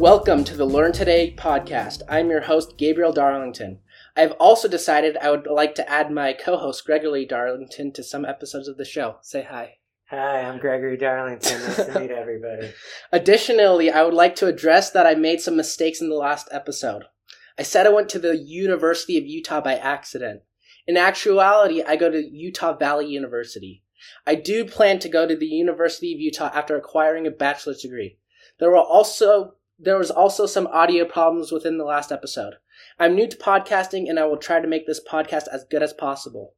Welcome to the Learn Today podcast. I'm your host, Gabriel Darlington. I've also decided I would like to add my co-host, Gregory Darlington, to some episodes of the show. Say hi. Hi, I'm Gregory Darlington. Nice to meet everybody. Additionally, I would like to address that I made some mistakes in the last episode. I said I went to the University of Utah by accident. In actuality, I go to Utah Valley University. I do plan to go to the University of Utah after acquiring a bachelor's degree. There was also some audio problems within the last episode. I'm new to podcasting, and I will try to make this podcast as good as possible.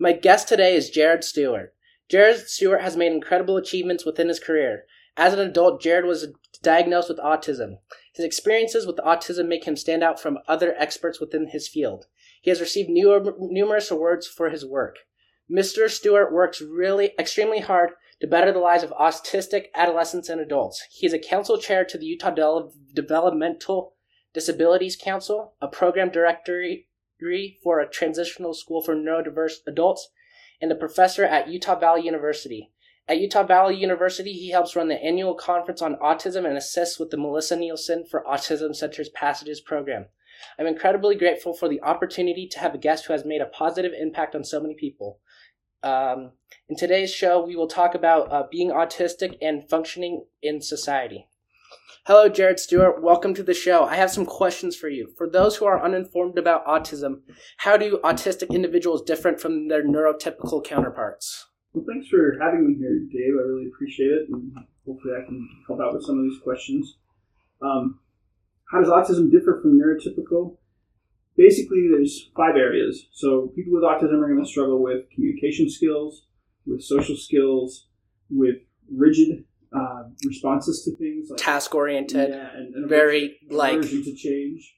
My guest today is Jared Stewart. Jared Stewart has made incredible achievements within his career. As an adult, Jared was diagnosed with autism. His experiences with autism make him stand out from other experts within his field. He has received numerous awards for his work. Mr. Stewart works extremely hard to better the lives of autistic adolescents and adults. He is a council chair to the Utah Developmental Disabilities Council, a program directory for a transitional school for neurodiverse adults, and a professor at Utah Valley University. At Utah Valley University, he helps run the annual conference on autism and assists with the Melissa Nielsen for Autism Center's Passages program. I'm incredibly grateful for the opportunity to have a guest who has made a positive impact on so many people. In today's show, we will talk about being autistic and functioning in society. Hello, Jared Stewart. Welcome to the show. I have some questions for you. For those who are uninformed about autism, how do autistic individuals differ from their neurotypical counterparts? Well, thanks for having me here, Dave. I really appreciate it, and hopefully I can help out with some of these questions. How does autism differ from neurotypical? Basically, there's five areas. So people with autism are going to struggle with communication skills, with social skills, with rigid responses to things, like task-oriented, and very aversion to change.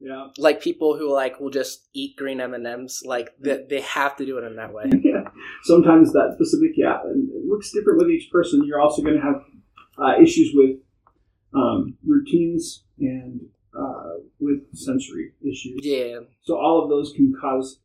Yeah, like people who will just eat green M&Ms. They have to do it in that way. Yeah, sometimes that specific. Yeah, and it looks different with each person. You're also going to have issues with routines and with sensory issues. Yeah. So all of those can cause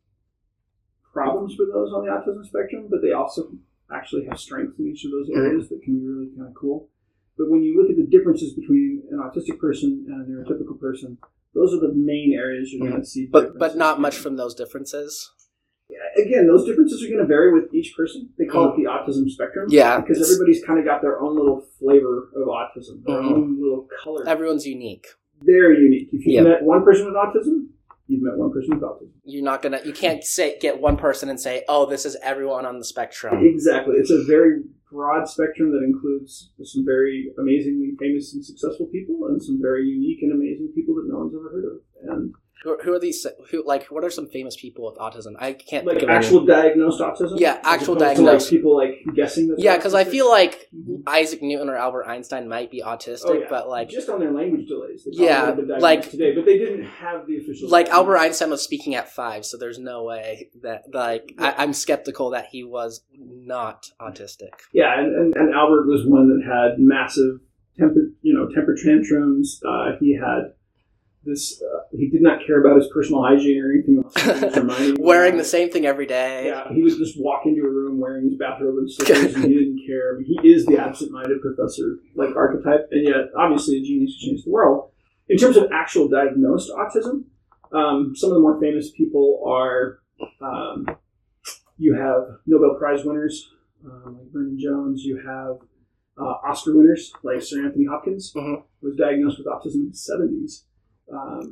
problems for those on the autism spectrum, but they also actually have strengths in each of those areas that can be really kind of cool. But when you look at the differences between an autistic person and a neurotypical person, those are the main areas you're going to see. But not much from those differences. Yeah, again, those differences are going to vary with each person. They call it the autism spectrum. Yeah. Because everybody's kind of got their own little flavor of autism, their own little color. Everyone's unique. They're unique. If you've met one person with autism, you've met one person with autism. You can't get one person and say, oh, this is everyone on the spectrum. Exactly. It's a very broad spectrum that includes some very amazingly famous and successful people and some very unique and amazing people that no one's ever heard of. And who are these? What are some famous people with autism? I can't think of actual diagnosed autism. Yeah, actual diagnosed people guessing that. Yeah, because I feel like Isaac Newton or Albert Einstein might be autistic, but just on their language delays. Yeah, today, but they didn't have the official. Albert Einstein was speaking at 5, so there's no way that I'm skeptical that he was not autistic. Yeah, and Albert was one that had massive temper tantrums. He had. He did not care about his personal hygiene or anything else. Wearing the same thing every day. Yeah, he would just walk into a room wearing his bathrobe and slippers, and he didn't care. I mean, he is the absent-minded professor, archetype, and yet, obviously, a genius who changed the world. In terms of actual diagnosed autism, some of the more famous people are, you have Nobel Prize winners, like Vernon Jones, you have Oscar winners, like Sir Anthony Hopkins, who was diagnosed with autism in the 70s.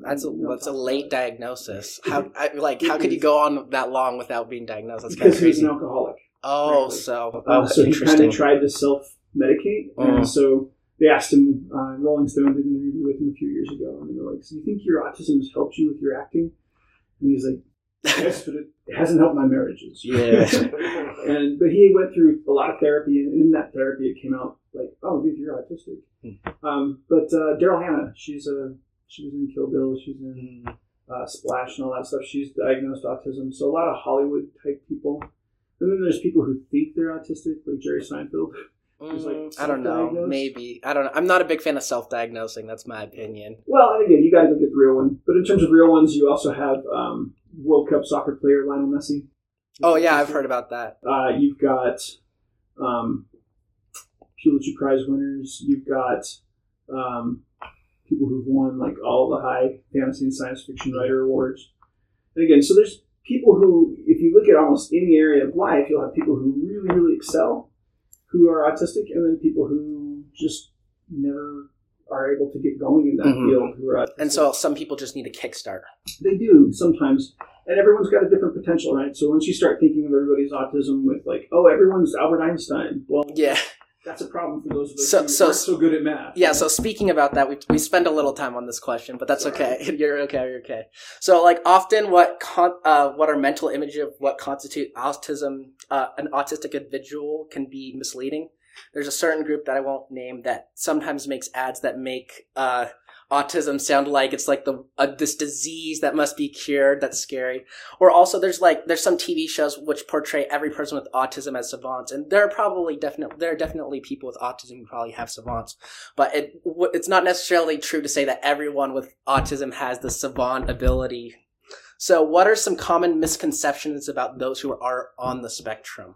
That's a late diagnosis. How could you go on that long without being diagnosed? That's because he's an alcoholic. Oh, frankly. So he kind of tried to self-medicate, and so they asked him. Rolling Stone did an interview with him a few years ago, and they were like, "So you think your autism has helped you with your acting?" And he's like, "Yes, but it hasn't helped my marriages." Yeah. But he went through a lot of therapy, and in that therapy, it came out "Oh, dude, you're autistic." But Daryl Hannah, she was in Kill Bill, she's in Splash and all that stuff. She's diagnosed autism. So a lot of Hollywood-type people. And then there's people who think they're autistic, like Jerry Seinfeld. I don't know. Maybe. I don't know. I'm not a big fan of self-diagnosing. That's my opinion. Well, and again, you got to look at the real one. But in terms of real ones, you also have World Cup soccer player Lionel Messi. Oh, yeah, I've heard about that. You've got Pulitzer Prize winners. You've got people who've won like all the high fantasy and science fiction writer awards. And again, so there's people who, if you look at almost any area of life, you'll have people who really, really excel, who are autistic, and then people who just never are able to get going in that field who are autistic. And so some people just need a kickstart. They do sometimes. And everyone's got a different potential, right? So once you start thinking of everybody's autism with like, oh, everyone's Albert Einstein. Well, yeah. That's a problem for those of us who aren't so good at math. Yeah, right? So speaking about that, we spend a little time on this question, but that's okay. You're okay. So, like, often what our mental image of what constitutes autism, an autistic individual, can be misleading. There's a certain group that I won't name that sometimes makes ads that make autism sound like it's like this disease that must be cured. That's scary. Or also there's some TV shows which portray every person with autism as savants, and there are definitely people with autism who probably have savants, but it's not necessarily true to say that everyone with autism has the savant ability. So what are some common misconceptions about those who are on the spectrum?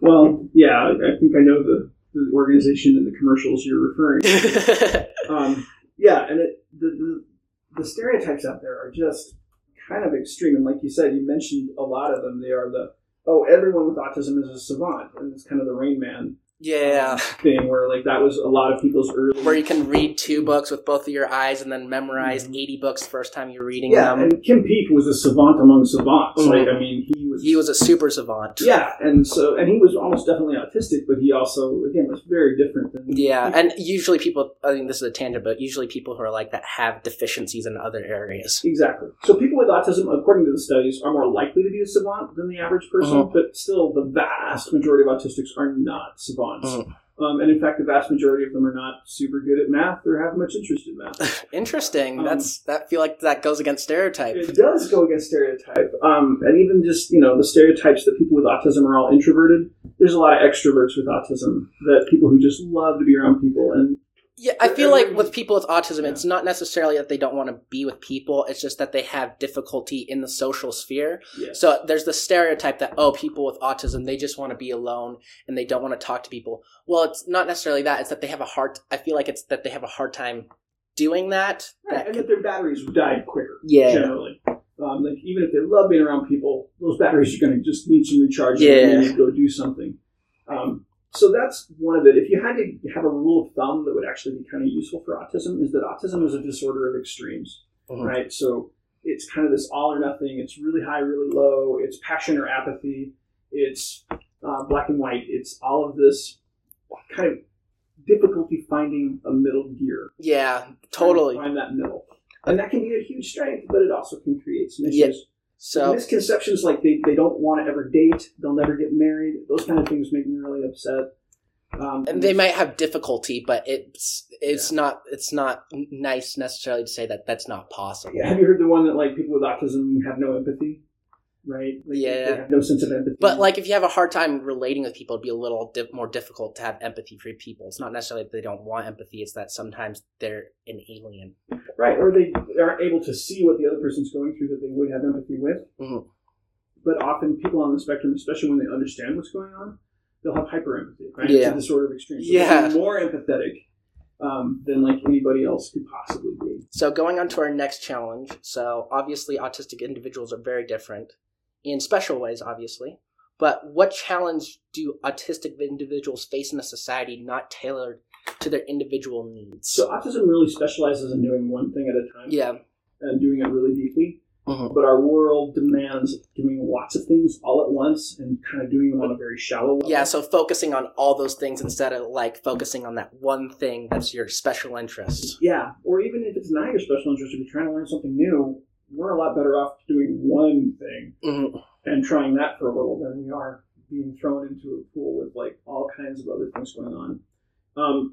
Well, yeah, I think I know the organization and the commercials you're referring to. Yeah, and the stereotypes out there are just kind of extreme. And like you said, you mentioned a lot of them. They are everyone with autism is a savant. And it's kind of the Rain Man thing where like that was a lot of people's early... Where you can read 2 books with both of your eyes and then memorize 80 books the first time you're reading them. Yeah, and Kim Peek was a savant among savants. Like, I mean, He was a super savant. Yeah, and he was almost definitely autistic, but he also, again, was very different than... Yeah, and usually people, I mean, this is a tangent, but usually people who are like that have deficiencies in other areas. Exactly. So people with autism, according to the studies, are more likely to be a savant than the average person, but still the vast majority of autistics are not savants. And in fact, the vast majority of them are not super good at math or have much interest in math. Interesting. I feel like that goes against stereotype. It does go against stereotype. And even just, you know, the stereotypes that people with autism are all introverted. There's a lot of extroverts with autism, that people who just love to be around people. And yeah, I feel like with people with autism, it's not necessarily that they don't want to be with people. It's just that they have difficulty in the social sphere. Yes. So there's the stereotype that, oh, people with autism, they just want to be alone and they don't want to talk to people. Well, it's not necessarily that. It's that they have a hard time doing that. Right, that their batteries die quicker, generally. Like even if they love being around people, those batteries are going to just need some recharging and then go do something. So that's one of it. If you had to have a rule of thumb that would actually be kind of useful for autism, is that autism is a disorder of extremes, right? So it's kind of this all or nothing. It's really high, really low. It's passion or apathy. It's black and white. It's all of this kind of difficulty finding a middle gear. Yeah, totally. Find that middle. And that can be a huge strength, but it also can create some issues. Yep. So misconceptions like they don't want to ever date, they'll never get married, those kind of things make me really upset. And they might have difficulty, but it's not nice necessarily to say that that's not possible. Yeah. Have you heard the one that like people with autism have no empathy? Right? Like, they have no sense of empathy. But like if you have a hard time relating with people, it'd be a little more difficult to have empathy for people. It's not necessarily that they don't want empathy, it's that sometimes they're an alien. Right, or they aren't able to see what the other person's going through that they would have empathy with. Mm-hmm. But often people on the spectrum, especially when they understand what's going on, they'll have hyperempathy, right? Yeah. It's a disorder of extremes. So they're more empathetic than like anybody else could possibly be. So going on to our next challenge. So obviously autistic individuals are very different in special ways, obviously. But what challenge do autistic individuals face in a society not tailored to their individual needs? So autism really specializes in doing one thing at a time. Yeah. And doing it really deeply. But our world demands doing lots of things all at once and kind of doing them on a very shallow level. Yeah, so focusing on all those things instead of like focusing on that one thing that's your special interest. Yeah, or even if it's not your special interest, if you're trying to learn something new, we're a lot better off doing one thing and trying that for a little than we are being thrown into a pool with like all kinds of other things going on.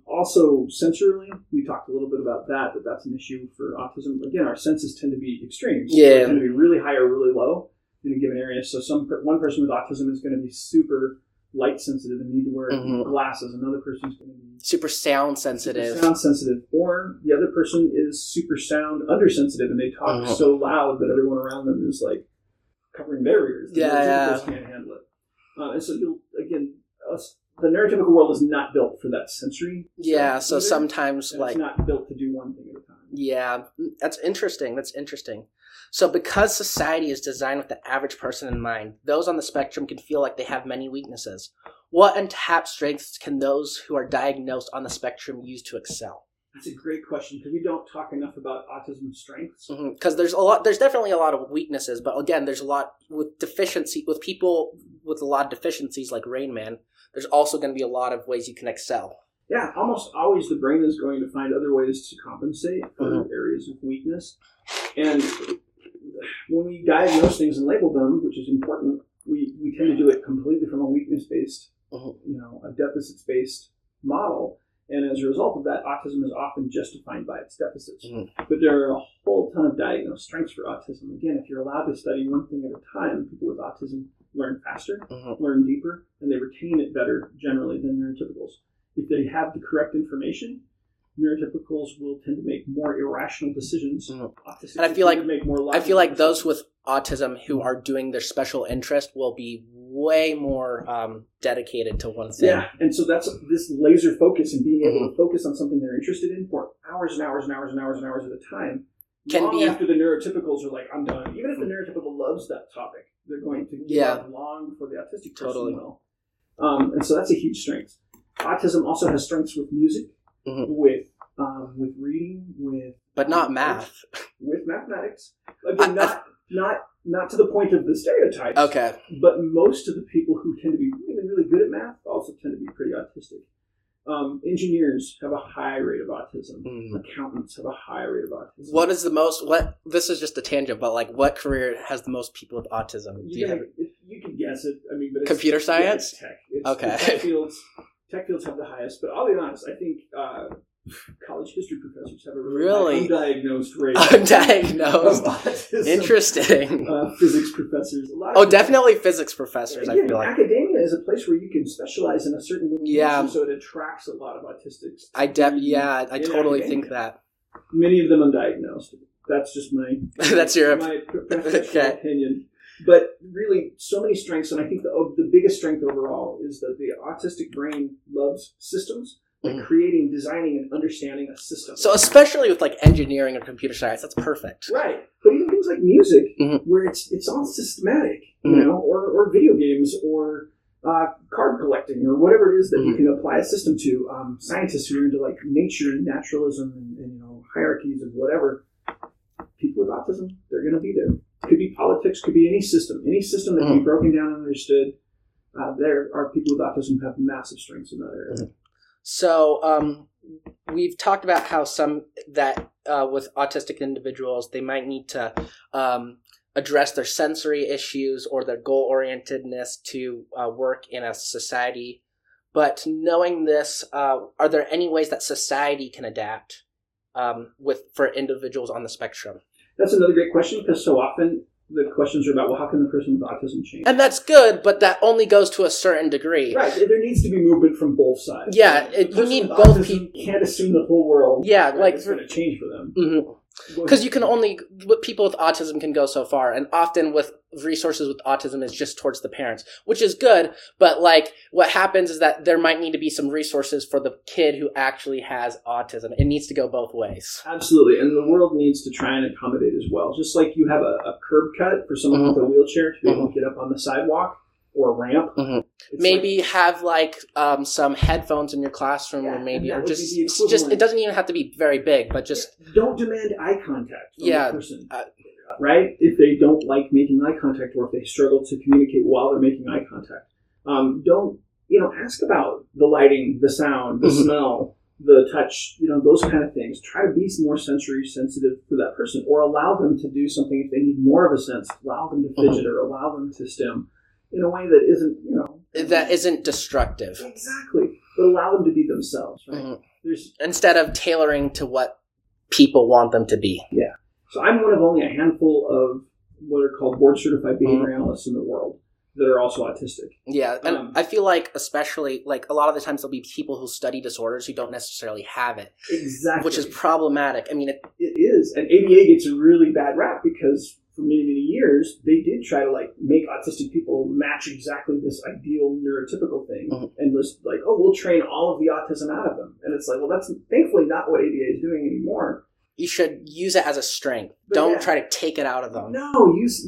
Also, sensorily, we talked a little bit about that, but that's an issue for autism. Again, our senses tend to be extremes. Yeah. They tend to be really high or really low in a given area. So one person with autism is going to be super light sensitive and need to wear glasses. Another person's going to be super sound sensitive. Or the other person is super sound undersensitive, and they talk so loud that everyone around them is like covering their ears. The person can't handle it. And so the neurotypical world is not built for that sensory. Yeah, so sometimes it's not built to do one thing at a time. Yeah, that's interesting. That's interesting. So because society is designed with the average person in mind, those on the spectrum can feel like they have many weaknesses. What untapped strengths can those who are diagnosed on the spectrum use to excel? That's a great question, because we don't talk enough about autism strengths. Because there's definitely a lot of weaknesses, but again, there's a lot with deficiency, with people with a lot of deficiencies like Rain Man, there's also going to be a lot of ways you can excel. Yeah, almost always the brain is going to find other ways to compensate other areas of weakness. And when we diagnose things and label them, which is important, we tend to do it completely from a weakness-based, a deficits-based model. And as a result of that, autism is often just defined by its deficits. But there are a whole ton of diagnosed strengths for autism. Again, if you're allowed to study one thing at a time, people with autism learn faster, learn deeper, and they retain it better generally than neurotypicals. If they have the correct information, neurotypicals will tend to make more irrational decisions. And I feel like those with autism who are doing their special interest will be way more dedicated to one thing. Yeah, and so that's this laser focus and being able to focus on something they're interested in for hours and hours and hours and hours and hours at a time. After the neurotypicals are like, I'm done. Even if the neurotypical loves that topic, they're going to get long before the autistic person will. And so that's a huge strength. Autism also has strengths with music, with reading, but not math. With mathematics, again, not to the point of the stereotypes. Okay. But most of the people who tend to be really, really good at math also tend to be pretty autistic. Engineers have a high rate of autism. Accountants have a high rate of autism. What is the most? What this is just a tangent, but like, what career has the most people with autism? You can guess it. I mean, but computer science, it's tech. It's tech fields. Tech fields have the highest, but I'll be honest, I think college history professors have a really undiagnosed rate. Undiagnosed. Autism. Interesting. Physics professors. Definitely physics professors, I feel like. Academia is a place where you can specialize in a certain little person, so it attracts a lot of autistics. I totally think that. Many of them undiagnosed. That's just my professional opinion. But really, so many strengths, and I think the biggest strength overall is that the autistic brain loves systems, like creating, designing, and understanding a system. So especially with like engineering or computer science, that's perfect. Right. But even things like music, where it's all systematic, or video games, or card collecting, or whatever it is that you can apply a system to. Scientists who are into like nature and naturalism and hierarchies and whatever, people with autism, they're going to be there. Could be politics, could be any system that can be broken down and understood. There are people with autism who have massive strengths in that area. So we've talked about how with autistic individuals, they might need to address their sensory issues or their goal-orientedness to work in a society. But knowing this, are there any ways that society can adapt for individuals on the spectrum? That's another great question, because so often the questions are about, well, how can the person with autism change? And that's good, but that only goes to a certain degree. Right. There needs to be movement from both sides. Yeah. You need both people. You can't assume the whole world is going to change for them. Because you can only – people with autism can go so far, and often with resources with autism is just towards the parents, which is good, but like what happens is that there might need to be some resources for the kid who actually has autism. It needs to go both ways. Absolutely, and the world needs to try and accommodate as well. Just like you have a curb cut for someone with a wheelchair to be able to get up on the sidewalk or a ramp. Maybe have some headphones in your classroom, or it doesn't even have to be very big, but just don't demand eye contact from the person, right? If they don't like making eye contact, or if they struggle to communicate while they're making eye contact, don't ask about the lighting, the sound, the smell, the touch, those kind of things. Try to be more sensory sensitive for that person, or allow them to do something if they need more of a sense. Allow them to fidget or allow them to stim. In a way that isn't, that isn't destructive. Exactly. But allow them to be themselves, right? Instead of tailoring to what people want them to be. Yeah. So I'm one of only a handful of what are called board-certified behavior analysts in the world that are also autistic. Yeah. And I feel like especially, like a lot of the times there'll be people who study disorders who don't necessarily have it. Exactly. Which is problematic. I mean, it is. And ABA gets a really bad rap because for many, many years, they did try to like make autistic people match exactly this ideal neurotypical thing, and just like, oh, we'll train all of the autism out of them. And it's like, well, that's thankfully not what ABA is doing anymore. you should use it as a strength. But don't try to take it out of them. No, use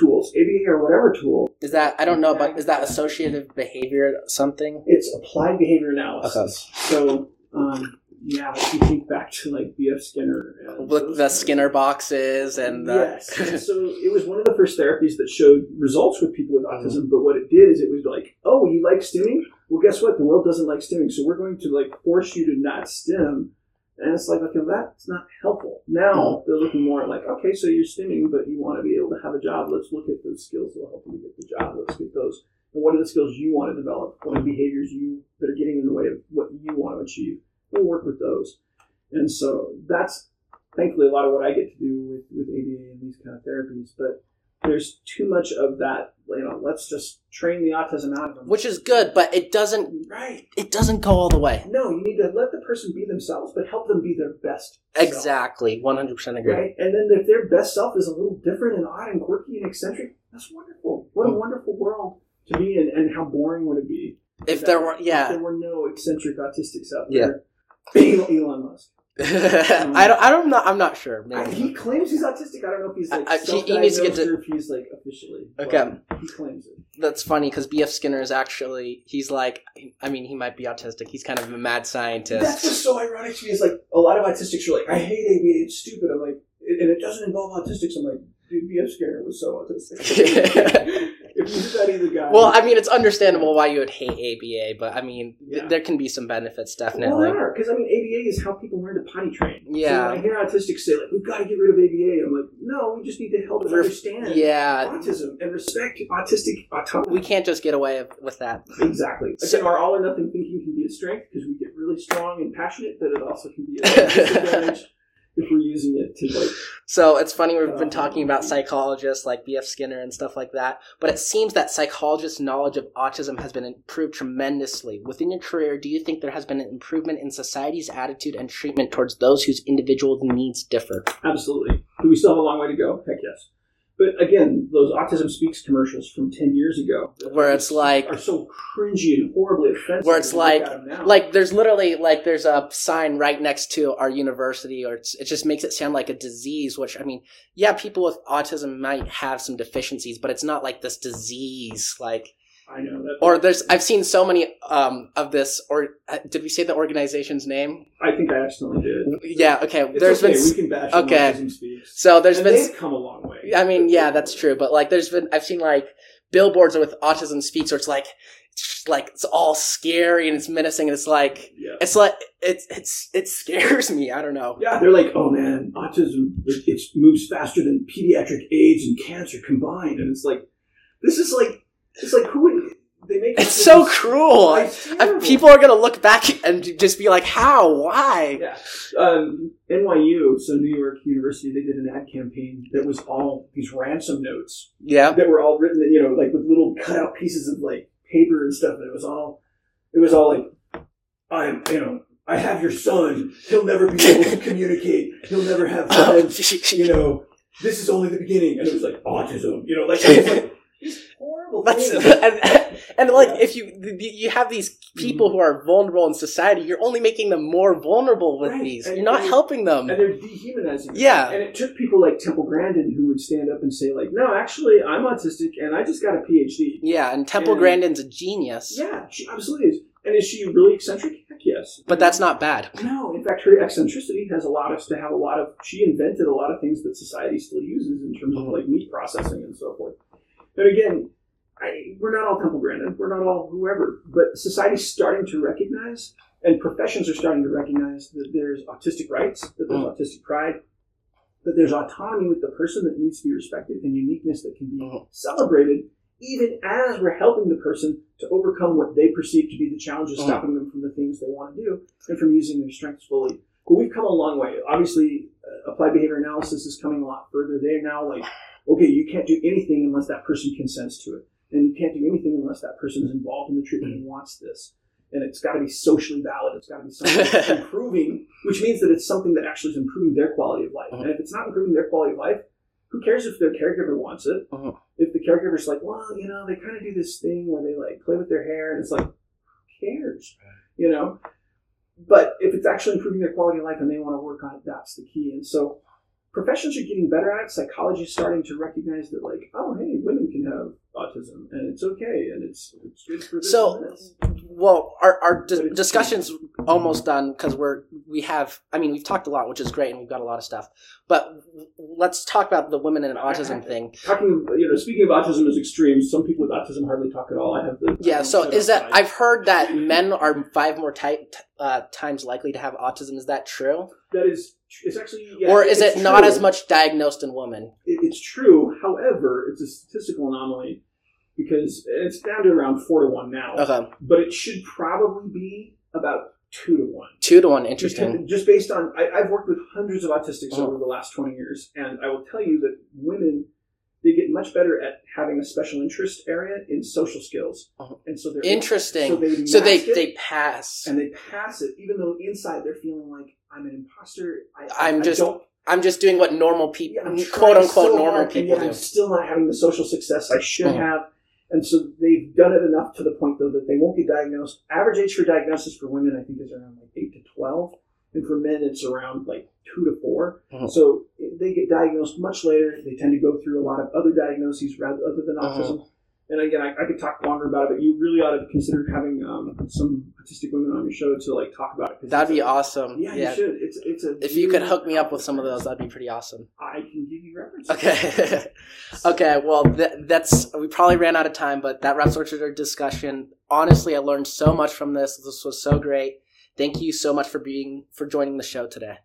tools, ABA or whatever tool. Is that, I don't know, but is that associative behavior something? It's applied behavior analysis. Okay. So, yeah, if you think back to like BF Skinner. Look, the Skinner boxes and the... Yes. So it was one of the first therapies that showed results with people with autism, but what it did is it was like, oh, you like stimming? Well, guess what? The world doesn't like stimming, so we're going to like force you to not stim. And it's like, okay, that's not helpful. Now they're looking more at like, okay, so you're stimming, but you want to be able to have a job. Let's look at those skills that will help you get the job. Let's get those. And what are the skills you want to develop? What are the behaviors that are getting in the way of what you want to achieve? We'll work with those. And so that's thankfully a lot of what I get to do with ABA and these kind of therapies. But there's too much of that, you know, let's just train the autism out of them. Which is good, but it doesn't it doesn't go all the way. No, you need to let the person be themselves, but help them be their best self. 100% agree. Right? And then if their best self is a little different and odd and quirky and eccentric, that's wonderful. What a wonderful world to be in, and how boring would it be? If there were no eccentric autistics out there. Yeah. Elon Musk. I'm not sure. Maybe. He claims he's autistic. I don't know if he's like he needs to get to, or if he's like officially. Okay. He claims it. That's funny because BF Skinner is actually, he's like, I mean, he might be autistic. He's kind of a mad scientist. That's just so ironic to me. It's like a lot of autistics are like, I hate ABA, it's stupid. I'm like, and it doesn't involve autistics. I'm like, dude, BF Skinner was so autistic. If you study the guy. Well, I mean, it's understandable why you would hate ABA, but I mean, there can be some benefits, definitely. Well, there are, because I mean, ABA is how people learn to potty train. Yeah. So when I hear autistics say, like, we've got to get rid of ABA, I'm like, no, we just need to help them understand autism and respect autistic autonomy. We can't just get away with that. Exactly. So, again, our all or nothing thinking can be a strength, because we get really strong and passionate, but it also can be a disadvantage. If we're using it to like... So it's funny, we've been talking about psychologists like B.F. Skinner and stuff like that, but it seems that psychologists' knowledge of autism has been improved tremendously. Within your career, do you think there has been an improvement in society's attitude and treatment towards those whose individual needs differ? Absolutely. Do we still have a long way to go? Heck yes. But again, those Autism Speaks commercials from 10 years ago where it's like are so cringy and horribly offensive. Where it's like there's literally like there's a sign right next to our university, or it just makes it sound like a disease, which I mean, yeah, people with autism might have some deficiencies, but it's not like this disease like I know that. Or there's, I've seen so many of this. Or did we say the organization's name? I think I accidentally did. Yeah. Okay. It's there's okay. Been. We can bash. Okay. Autism Speaks. So there's and been. They've come a long way. I mean, yeah, that's true. But like, there's been. I've seen like billboards with Autism Speaks, where it's like it's all scary and it's menacing and it's like it scares me. I don't know. Yeah. They're like, oh man, autism. It moves faster than pediatric AIDS and cancer combined, and it's like, this is like. It's like, who would they make? It's so cruel. People are going to look back and just be like, how? Why? Yeah. NYU, so New York University, they did an ad campaign that was all these ransom notes. Yeah. That were all written, you know, like with little cutout pieces of like paper and stuff. And it was all like, I'm, you know, I have your son. He'll never be able to communicate. He'll never have friends. You know, this is only the beginning. And it was like autism, you know, like it was like. That's, and like if you have these people who are vulnerable in society, you're only making them more vulnerable with these. And you're not helping them, and they're dehumanizing. Yeah, them. And it took people like Temple Grandin who would stand up and say like, "No, actually, I'm autistic, and I just got a PhD." Yeah, and Grandin's a genius. Yeah, she absolutely is. And is she really eccentric? Heck yes. But that's not bad. No, in fact, her eccentricity has allowed us to have a lot of. She invented a lot of things that society still uses in terms of like meat processing and so forth. But again. We're not all Temple Grandin. We're not all whoever. But society's starting to recognize, and professions are starting to recognize that there's autistic rights, that there's autistic pride, that there's autonomy with the person that needs to be respected, and uniqueness that can be celebrated, even as we're helping the person to overcome what they perceive to be the challenges stopping them from the things they want to do and from using their strengths fully. But we've come a long way. Obviously, applied behavior analysis is coming a lot further. They're now like, okay, you can't do anything unless that person consents to it. And you can't do anything unless that person is involved in the treatment and wants this. And it's got to be socially valid. It's got to be something that's improving, which means that it's something that actually is improving their quality of life. And if it's not improving their quality of life, who cares if their caregiver wants it? If the caregiver's like, well, you know, they kind of do this thing where they like play with their hair, and it's like, who cares? You know? But if it's actually improving their quality of life and they want to work on it, that's the key. And so professions are getting better at it. Psychology is starting to recognize that, like, oh, hey, women can have autism, and it's okay, and it's good for this. So, well, our discussion's almost done because we've talked a lot, which is great, and we've got a lot of stuff. But let's talk about the women and autism thing. Speaking of autism is extreme. Some people with autism hardly talk at all. So is that outside. I've heard that men are 5 more times likely to have autism. Is that true? That is. It's actually, or is it not as much diagnosed in women? It's true. However, it's a statistical anomaly because it's down to around 4 to 1 now. Okay. But it should probably be about 2 to 1. 2 to 1, interesting. Just based on, I've worked with hundreds of autistics over the last 20 years, and I will tell you that women, they get much better at having a special interest area in social skills, and so they're interesting. So they pass, and they pass it, even though inside they're feeling like, I'm an imposter. I'm just doing what normal people, quote unquote, normal people do. I'm still not having the social success I should have. And so they've done it enough to the point, though, that they won't get diagnosed. Average age for diagnosis for women, I think, is around like 8 to 12, and for men, it's around like 2 to 4. Mm-hmm. So they get diagnosed much later. They tend to go through a lot of other diagnoses other than autism. And again, I could talk longer about it, but you really ought to consider having some autistic women on your show to like talk about it. That'd be awesome. Yeah, you should. If you could hook me up with some of those, that'd be pretty awesome. I can give you references. Okay. Okay. Well, we probably ran out of time, but that wraps up our discussion. Honestly, I learned so much from this. This was so great. Thank you so much for joining the show today.